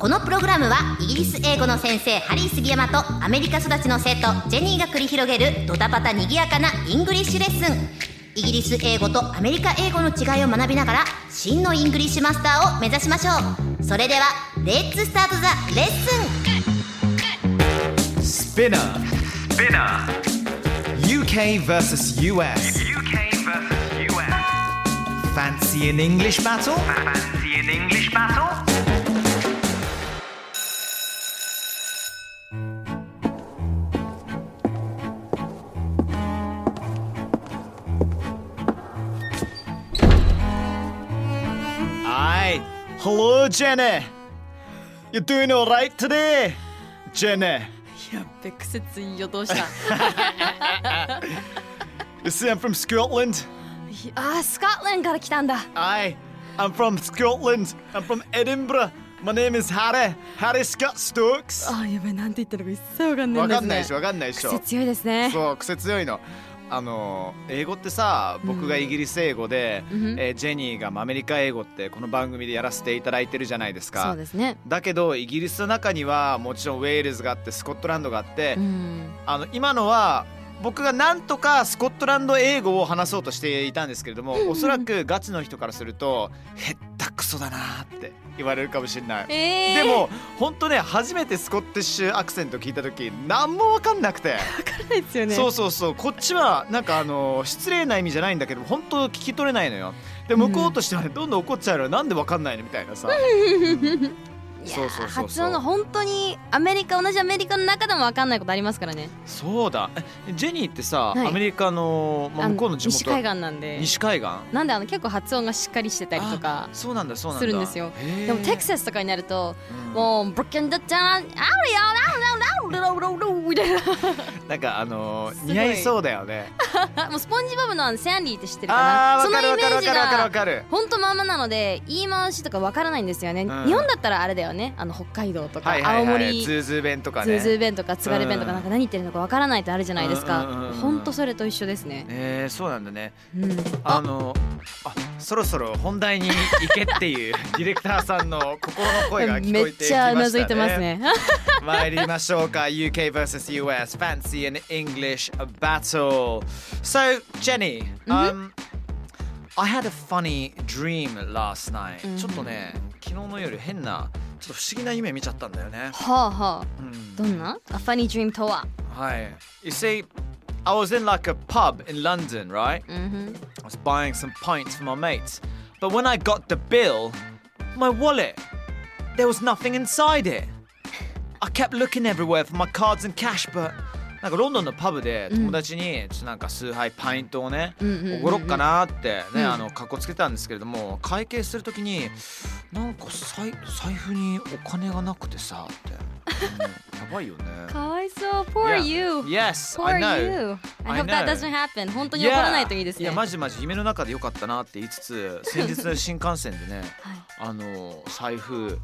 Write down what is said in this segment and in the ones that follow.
このプログラムはイギリス英語の先生ハリー杉山とアメリカ育ちの生徒ジェニーが繰り広げるドタパタにぎやかなイングリッシュレッスン。イギリス英語とアメリカ英語の違いを学びながら真のイングリッシュマスターを目指しましょう。それではレッツスタートザレッスン。スピナー UK vs US Fancy an English battle? Fancy an English battle?Hello, Jenny. You're doing all right today, Jenny. やっべ、苦節いいよ、どうした You see, I'm from Scotland. ああ、スコットランドから来たんだ。Aye, I'm from Scotland. I'm from Edinburgh. My name is Harry. Harry Scott Stokes. ああ、やべ、なんて言ったのか一切わかんないんですね。わかんないでしょ、わかんないでしょ。癖強いですね。そう、癖強いの。英語ってさ、僕がイギリス英語で、ジェニーがアメリカ英語ってこの番組でやらせていただいてるじゃないですか。そうですね。だけどイギリスの中にはもちろんウェールズがあってスコットランドがあって、今のは僕がなんとかスコットランド英語を話そうとしていたんですけれども、おそらくガチの人からするとへったくそだなって言われるかもしれない、でも本当ね、初めてスコティッシュアクセント聞いた時何も分かんなくて。分からないですよね。そうそうそう。こっちはなんか失礼な意味じゃないんだけど本当聞き取れないのよ。で向こうとしては、ね、どんどん怒っちゃうのよ。なんで分かんないのみたいなさ、そうそうそうそう。発音が本当に同じアメリカの中でも分かんないことありますからね。そうだ。ジェニーってさ、はい、アメリカの、向こうの地元西海岸なんで。西海岸なんで結構発音がしっかりしてたりとかするんですよ。でもテキサスとかになると、もうブッキンダッチャーアウリオラウラウラウラウラみたいな。なんか似合いそうだよね。もうスポンジボブのセアンリーって知ってるかな。そのイメージが本当まんまなので言い回しとか分からないんですよね。日本だったらあれだよね。北海道とか青森ズーズー弁とかね、ズーズー弁とか津軽弁とかなんか何言ってるのかわからないってあるじゃないですか。ほんとそれと一緒ですね。そうなんだね、そろそろ本題に行けっていうディレクターさんの心の声が聞こえてきましたね。めっちゃ頷いてますね。参りましょうか。 UK vs US Fancy an English Battle. So Jenny, I had a funny dream last night. ちょっとね、昨日の夜変なちょっと不思議な夢見ちゃったんだよね。はあはあ。どんな？ A funny dream とは？はい。You see, I was in like a pub in London, right? I was buying some pints for my mates. But when I got the bill, my wallet, there was nothing inside it. I kept looking everywhere for my cards and cash, butなんかロンドンのパブで友達にちょっとなんか数杯パイントをね、おごろっかなってね、かっこつけたんですけれども、会計するときになんか財布にお金がなくてさってやばいよね。かわいそう。 Poor you. Yes, I know. I hope that doesn't happen. 本当に怒らないといいですね。いやマジマジ夢の中でよかったなって言いつつ、先日の新幹線でね、財布、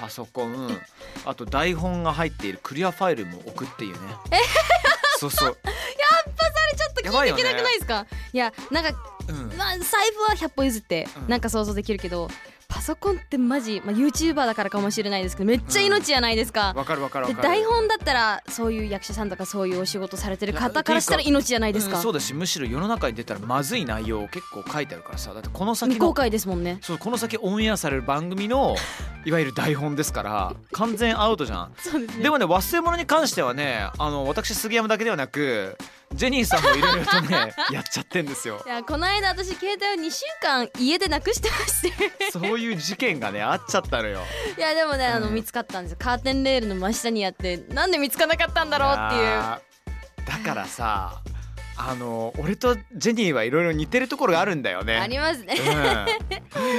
パソコン、あと台本が入っているクリアファイルも送っていうね。そうそう。やっぱそれちょっと聞いていけなくないですか？ いやなんか、財布は100歩譲ってなんか想像できるけど、パソコンってマジ、YouTuber だからかもしれないですけどめっちゃ命じゃないですか。わかるわかるわかる。台本だったらそういう役者さんとかそういうお仕事されてる方からしたら命じゃないですか。そうだし、むしろ世の中に出たらまずい内容を結構書いてあるからさ。だってこの先の未公開ですもんね。そう、この先オンエアされる番組のいわゆる台本ですから完全アウトじゃん。そうですね。でもね、忘れ物に関してはね、私杉山だけではなくジェニーさんもいろいろとねやっちゃってんですよ。いやこの間私携帯を2週間家でなくしてましてそういう事件がねあっちゃったのよ。いやでもね、見つかったんですよ。カーテンレールの真下にあって、なんで見つかなかったんだろうっていう。だからさ俺とジェニーはいろいろ似てるところがあるんだよね。ありますね、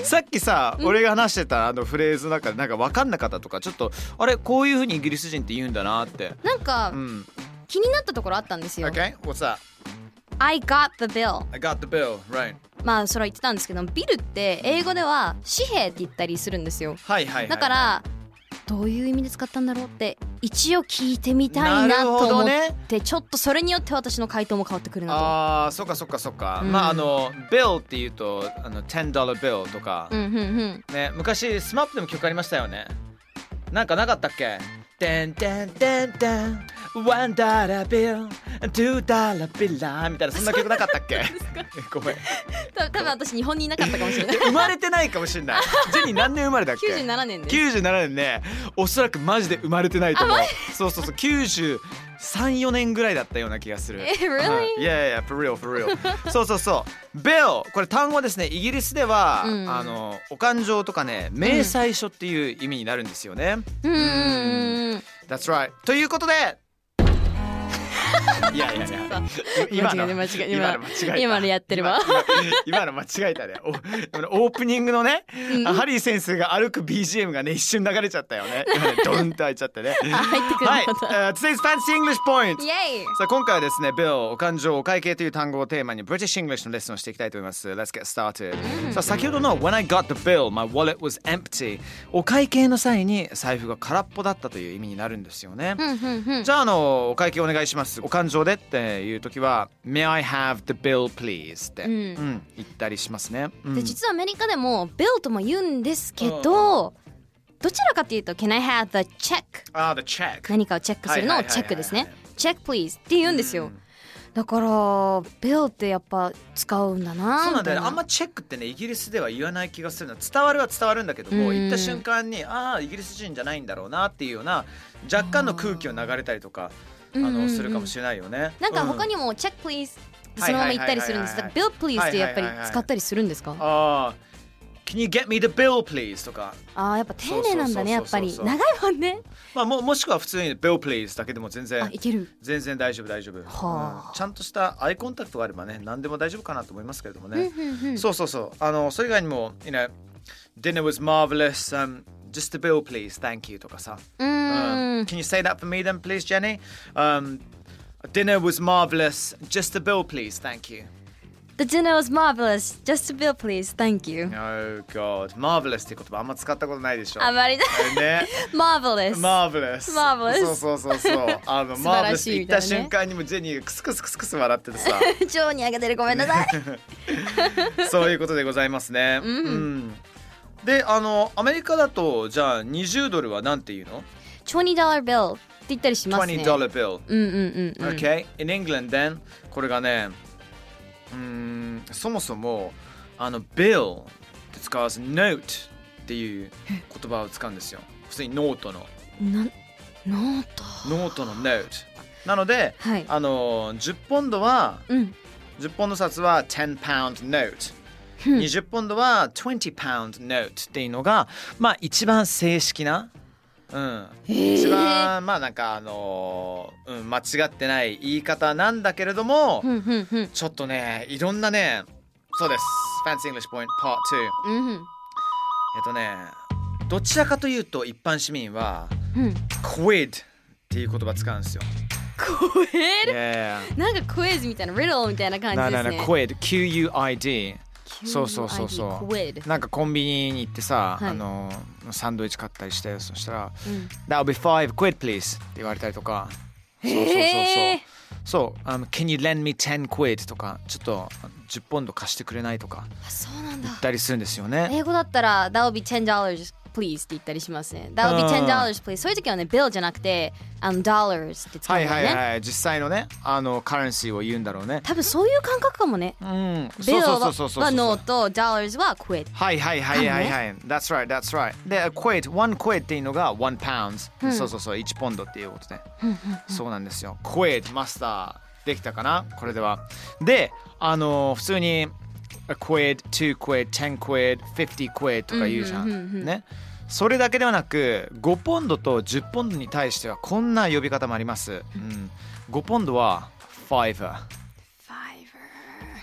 うん、さっきさ俺が話してたフレーズの中でなんか分かんなかったとか、ちょっとあれこういう風にイギリス人って言うんだなってなんか、うん、気になったところあったんですよ。 Okay, what's that? I got the bill. I got the bill, right. まあそれは言ってたんですけど、ビルって英語では紙幣って言ったりするんですよ。はいはいはい、はい、だからどういう意味で使ったんだろうって一応聞いてみたいなと思って、ね、ちょっとそれによって私の回答も変わってくるなと。ああ、そっかそっかそっか、うん、まあbill っていうと$10 bill とか、うんうんうんね、昔スマップでも曲ありましたよね。なんかなかったっけ？テンテンテンテン$1 bill $2 bill みたいな、そんな曲なかったっけ？ごめん多分私日本にいなかったかもしれない生まれてないかもしれないジェニー何年生まれだっけ？97年です。97年ね、おそらくマジで生まれてないと思う。そうそうそう、93、4年ぐらいだったような気がする。really? Yeah, yeah, for real, for real そうそうそう、 bill これ単語ですね。イギリスでは、うん、お勘定とかね、明細書っていう意味になるんですよね。うん、That's right. ということでいやいやいや今のやってるわ今の間違えたね。オープニングのね、うん、ハリー先生が歩く BGM がね一瞬流れちゃったよねドンと開いちゃってね入ってくる、はいToday's Fancy English Point。 さあ今回はですね Bill お勘定お会計という単語をテーマに British English のレッスンをしていきたいと思います。 Let's get started、うん、さあ先ほどの When I got the bill my wallet was empty お会計の際に財布が空っぽだったという意味になるんですよね、うんうんうん、じゃあお会計お願いします、お勘定でっていう時は May I have the bill please って、うんうん、言ったりしますね、うん、で実はアメリカでも bill とも言うんですけど、どちらかというと Can I have the check? The check 何かをチェックするのをチェックですね、Check please って言うんですよ、うん、だから bill ってやっぱ使うんだな。そうなんだよ、ね、あんまチェックってねイギリスでは言わない気がするな。伝わるは伝わるんだけども、言った瞬間にイギリス人じゃないんだろうなっていうような若干の空気を流れたりとかするかもしれないよね。なんか他にもチェックプリーズそのまま言ったりするんです。ビルプリーズってやっぱり使ったりするんですか？Can you get me the bill please とか。やっぱ丁寧なんだね、やっぱり長いもんね。まあもしくは普通に bill please だけでも全然いける、全然大丈夫、ちゃんとしたアイコンタクトがあればね何でも大丈夫かなと思いますけれどもねそうそうそう、それ以外にも you know, Dinner was marvelous、just the bill please thank you とかさ、Can you say that for me then please Jenny、Dinner was marvelous just the bill please thank you。The dinner was marvelous. Just a bill, please. Thank you. Oh, God. Marvelous って言葉あんま使ったことないでしょ。あまりない。ね。Marvelous. Marvelous. Marvelous. そうそうそうそう。Marvelous って言った瞬間にもジェニーがクスクスクスクス笑っててさ。超にあげてる。ごめんなさい。そういうことでございますね。うん。で、アメリカだとじゃあ$20はなんて言うの？$20 bill って言ったりしますね。$20 bill。うん。Okay. In England then これがね。そもそもbill って使わず note っていう言葉を使うんですよ。普通にノートのノートの note なので、はい、10ポンドは、うん、10ポンド札は10 pound note、20ポンドは20 pound note っていうのがまあ一番正式な、一番まあなんか間違ってない言い方なんだけれども、ちょっとねいろんなね、そうです Fancy English Point Part 2、どちらかというと一般市民は、quid っていう言葉使うんですよ。quid、なんかクイズみたいな riddle みたいな感じですね。quid Q-U-I-Dそうそうそうなんかコンビニに行ってさ、サンドイッチ買ったりして、そしたら、That'll be $5 please って言われたりとか、そう、Can you lend me $10 とか、ちょっと10ポンド貸してくれないとか、そうなんだ言ったりするんですよね。英語だったら That'll be $10 please って言ったりしますね。That'll be $10 please そういう時はね bill じゃなくてdollars って使うんだよね。はい、実際のねカレンシーを言うんだろうね。多分そういう感覚かもね。bill はノート、dollars は quid。はい、That's right that's right。で quid one quid っていうのが1 pound、そう1ポンドっていうことね。そうなんですよ。quid マスターできたかなこれでは。で普通に quid two quid ten quid fifty quid とか言うじゃん、ね。それだけではなく5ポンドと10ポンドに対してはこんな呼び方もあります、5ポンドは fiver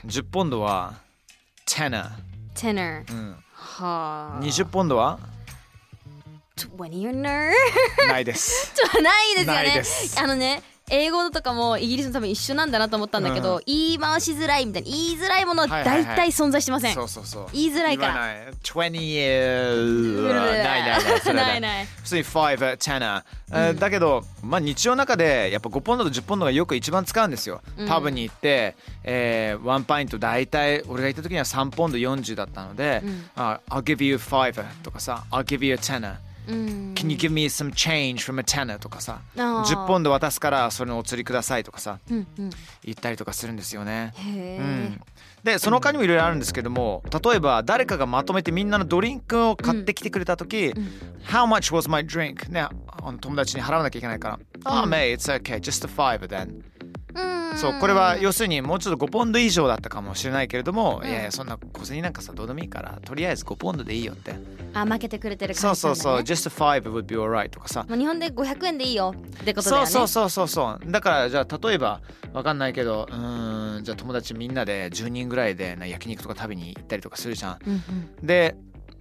10ポンドは tenner、うん、はあ、20ポンドは20 ないですないですよね、ないです。あのね、英語とかもイギリスの多分一緒なんだなと思ったんだけど、うん、言い回しづらいみたいな、言いづらいものは大体存在してません、はいはいはい、そうそうそう、言いづらいから、言わない。20 ない普通に5 10、だけど、まあ、日常の中でやっぱ5ポンドと10ポンドがよく一番使うんですよ。パブに行って、ワンパイント大体俺が行った時には3ポンド40だったので、うん、I'll give you 5とかさ、I'll give you a tenner、うん、Can you give me some change from a tenner とかさ、10ポンド渡すからそれのお釣りくださいとかさ、うんうん、言ったりとかするんですよね。へ、うん、でその他にもいろいろあるんですけども、例えば誰かがまとめてみんなのドリンクを買ってきてくれた時、うん、How much was my drink? ね、あの友達に払わなきゃいけないから、Oh mate, it's okay, just a fiver then、うん、そう、これは要するにもうちょっと5ポンド以上だったかもしれないけれども、うん、いやいやそんな小銭なんかさどうでもいいから、とりあえず5ポンドでいいよって、あ、負けてくれてる感じなんだね。そうそうそう、 just a five would be alright とかさ、もう日本で500円でいいよってことだよね。そうそうそうそう。だからじゃあ例えばわかんないけど、じゃあ友達みんなで10人ぐらいで焼肉とか食べに行ったりとかするじゃん、うんうん、で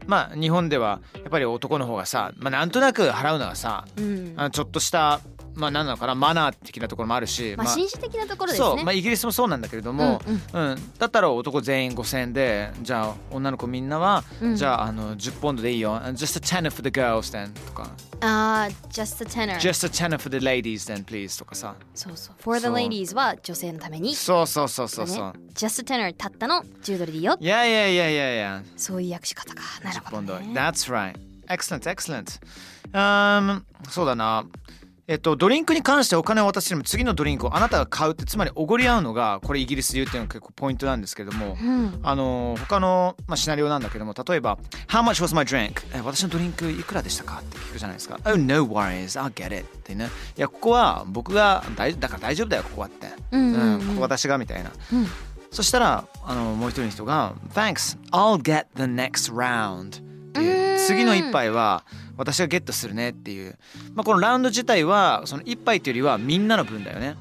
まあ日本ではやっぱり男の方がさ、まあ、なんとなく払うのはさ、うん、ちょっとしたまあ、何なのかな、マナー的なところもあるし、まあ、紳士的なところですね。そう、まあ、イギリスもそうなんだけれども、うんうんうん、だったら男全員5000円で、じゃあ女の子みんなは、うん、じゃあ10ポンドでいいよ、 Just a tenner for the girls then とか、Just a tenner Just a tenner for the ladies then please とかさ、そうそう、 For the ladies は女性のために、そうそうそうそうそう、ね、Just a tenner たったの10ドルでいいよ、いやいやいやいやいや、そういう訳し方か、なるほどね。 That's right. Excellent, excellent、そうだな、ドリンクに関してお金を渡すよりも次のドリンクをあなたが買うって、つまりおごり合うのが、これイギリスで言うっていうのが結構ポイントなんですけども、うん、他の、まあ、シナリオなんだけども、例えば How much was my drink? 私のドリンクいくらでしたかって聞くじゃないですか。 Oh no worries, I'll get it ってね、いやここは僕がだから大丈夫だよここはって、うんうんうん、ここ私がみたいな、うん、そしたらもう一人の人が Thanks, I'll get the next round、次の一杯は私がゲットするねっていう、まあ、このラウンド自体はその一杯というよりはみんなの分だよね。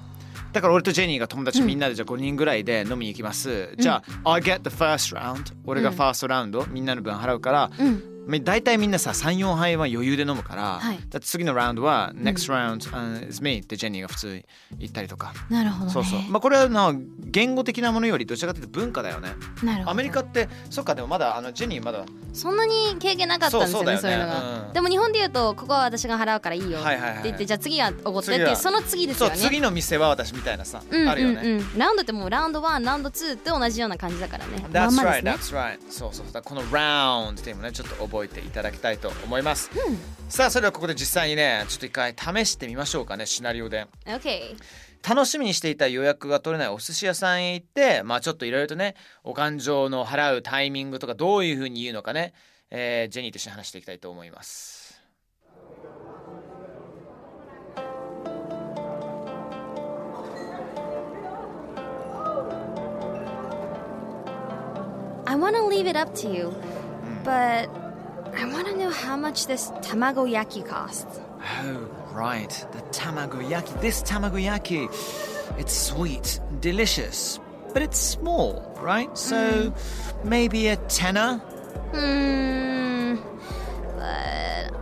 だから俺とジェニーが友達みんなでじゃあ5人ぐらいで飲みに行きます、うん、じゃあ I'll get the first round、 俺がファーストラウンド、みんなの分払うから、うん、だいたいみんなさ 3,4 杯は余裕で飲むから、はい、だ次のラウンドは next round、is me ってジェニーが普通に言ったりとか。なるほどね。そうそう、まあ、これは言語的なものよりどちらかというと文化だよね。なるほど。アメリカってそっか、でもまだジェニーまだそんなに経験なかったんですよね。そうだよね。そういうのが、うん、でも日本で言うとここは私が払うからいいよって言って、はいはいはい、じゃあ次はおごってって、その次ですよね。そう、次の店は私みたいなさ、うんうんうん、あるよね。ラウンドってもうラウンド1、ラウンド2って同じような感じだからね。That's right, that's right。そうそう。だからこのラウンドっていうのね、ちょっと覚えていただきたいと思います。うん、さあそれではここで実際にね、ちょっと一回試してみましょうかね、シナリオで。Okay。楽しみにしていた予約が取れないお寿司屋さんへ行って、まあ、ちょっといろいろとね、お勘定の払うタイミングとかどういうふうに言うのかね、ジェニーと一緒に話していきたいと思います。I want to leave it up to you, but I want to know how much this tamagoyaki costs.Oh, right. The tamagoyaki. This tamagoyaki, it's sweet, delicious, but it's small, right? So maybe a tenner? But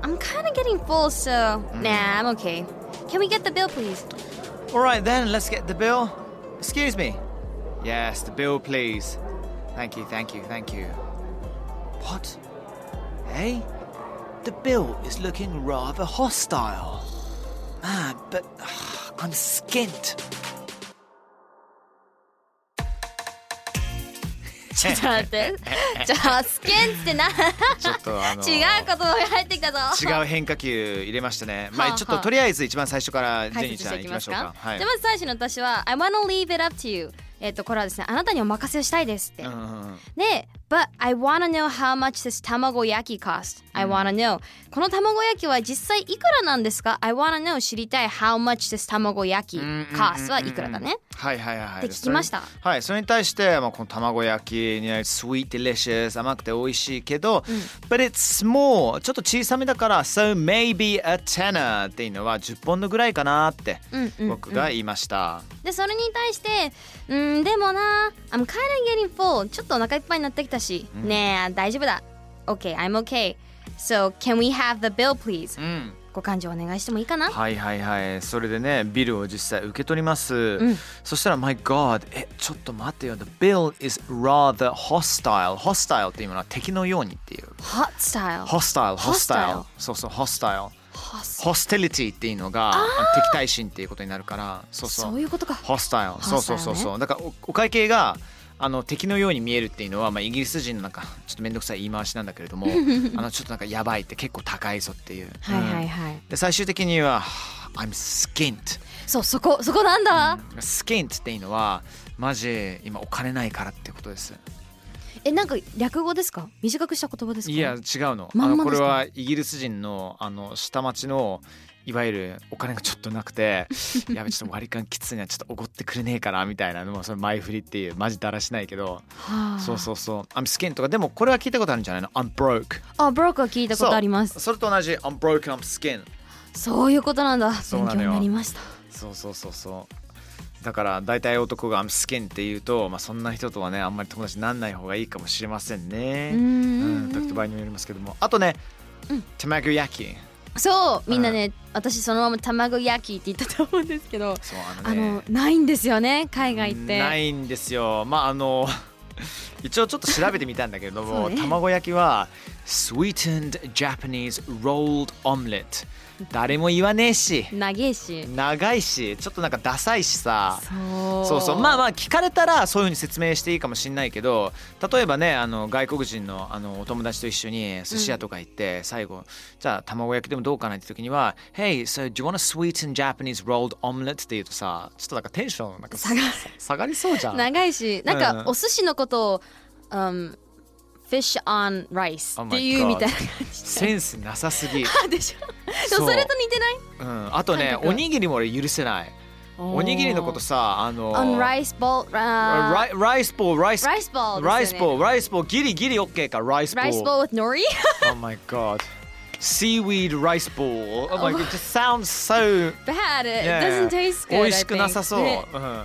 I'm kind of getting full, so nah, I'm okay. Can we get the bill, please? All right, then, let's get the bill. Excuse me. Yes, the bill, please. Thank you, thank you, thank you. What? Hey?The bill is looking rather hostile. Man, but I'm skint. ちょっと待って。じゃあスキンってな。ちょっと違う言葉が入ってきたぞ。違う変化球入れましたね。まあちょっととりあえず一番最初からジェニーちゃんいきましょうか。はい。じゃあまず最初の私は I wanna leave it up to you。これはですね、あなたにお任せをしたいですって。うんうんうん、で But I want to know how much this tamagoyaki cost. I want to know. このtamagoyakiは実際いくらなんですか? I want to know. 知りたい how much this tamagoyaki cost はいくらだね。はいはいはい。って聞きました。はい。それに対して、まあ、このtamagoyakiには sweet, delicious, 甘くて美味しいけど、but it's small. ちょっと小さめだから、so maybe a tenner っていうのは10ポンドぐらいかなって僕が言いました。で、それに対して、でもな、I'm kind of getting full. ちょっとお腹いっぱいになってきた。ねえ、大丈夫だ。Okay, I'm okay. So, can we have the bill, please?、うん、ご勘定お願いしてもいいかな?はいはいはい。それでね、ビルを実際受け取ります。うん、そしたら、My God, ちょっと待ってよ。The bill is rather hostile. Hostile っていうのは敵のようにっていう。Hostile. Hostile. Hostile. そうそう、hostile.ホスティリティっていうのが敵対心っていうことになるから、そうそう。そういうことか。Hostile. そうそうそうそう。だからお会計が敵のように見えるっていうのは、まあ、イギリス人のなんかちょっとめんどくさい言い回しなんだけれどもちょっとなんかやばいって結構高いぞっていう、はいはいはい。で最終的には I'm skint。 そう、そこなんだ、うん、skint っていうのはマジ今お金ないからってことです。なんか略語ですか？短くした言葉ですか？いや違うの、まんまですか？これはイギリス人の下町のいわゆるお金がちょっとなくてやべちょっと割り勘きついな、ちょっとおごってくれねえからみたいなのもその前振りっていうマジだらしないけど、そうそうそう。 I'm skint とかでもこれは聞いたことあるんじゃないの？ I'm broke。 あ、broke は聞いたことあります。それと同じ I'm broke I'm skint。 そういうことなんだ。勉強になりました。そうそうそうそう。だから大体男が I'm skint って言うと、まあ、そんな人とはねあんまり友達にならない方がいいかもしれませんね。時と場合にもよりますけども。あとね、卵焼き。そうみんなね、私そのまま卵焼きって言ったと思うんですけど、そうね、ないんですよね海外って。ないんですよ。まあ一応ちょっと調べてみたんだけれども、ね、卵焼きは Sweetened Japanese Rolled Omelette。誰も言わねえし、長いしちょっとなんかダサいしさ。そうそうまあまあ聞かれたらそういう風に説明していいかもしれないけど、例えばね外国人のお友達と一緒に寿司屋とか行って、最後じゃあ卵焼きでもどうかなって時には Hey, so do you wanna sweeten Japanese rolled omelette って言うとさ、ちょっとなんかテンションなんか下がりそうじゃん。長いしなんかお寿司のことを、Fish on rice っていうみたいな感じ。センスなさすぎでしょ。でもそれと似てない、あとねおにぎりも俺許せない。おにぎりのことさライスボールギリギリ OK か。ライスボールwith nori Oh my god Seaweed rice ball. Oh my god, it just sounds so bad. It doesn't taste good. 美味しくなさそう。美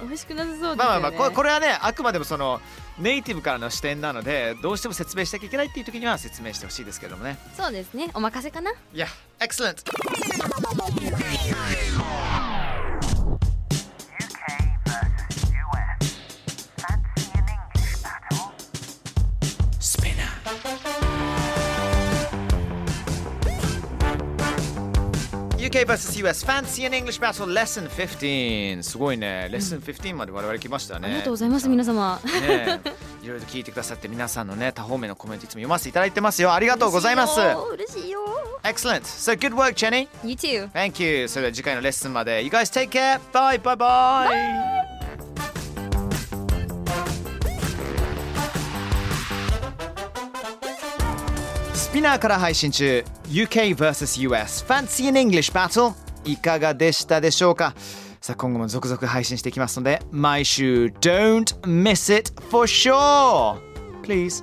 味しくなさそう。まあまあまあこれはねあくまでもそのネイティブからの視点なので、どうしても説明しなきゃいけないっていう時には説明してほしいですけどもね。そうですね。お任せかな。Yeah, excellent. UK vs US Fancy and English Battle Lesson 15。 すごいね、レッスン15まで我々来ましたね。ありがとうございます皆様、ね、いろいろ聞いてくださって皆さんのね多方面のコメントいつも読ませていただいてますよ。ありがとうございます。嬉しいよ。 Excellent. So good work Jenny. You too. Thank you. それでは次回のレッスンまで You guys take care. Bye bye bye, bye.スピナーから配信中 UK vs US Fancy in English Battle いかがでしたでしょうか。さあ今後も続々配信していきますので毎週 Don't miss it for sure Please。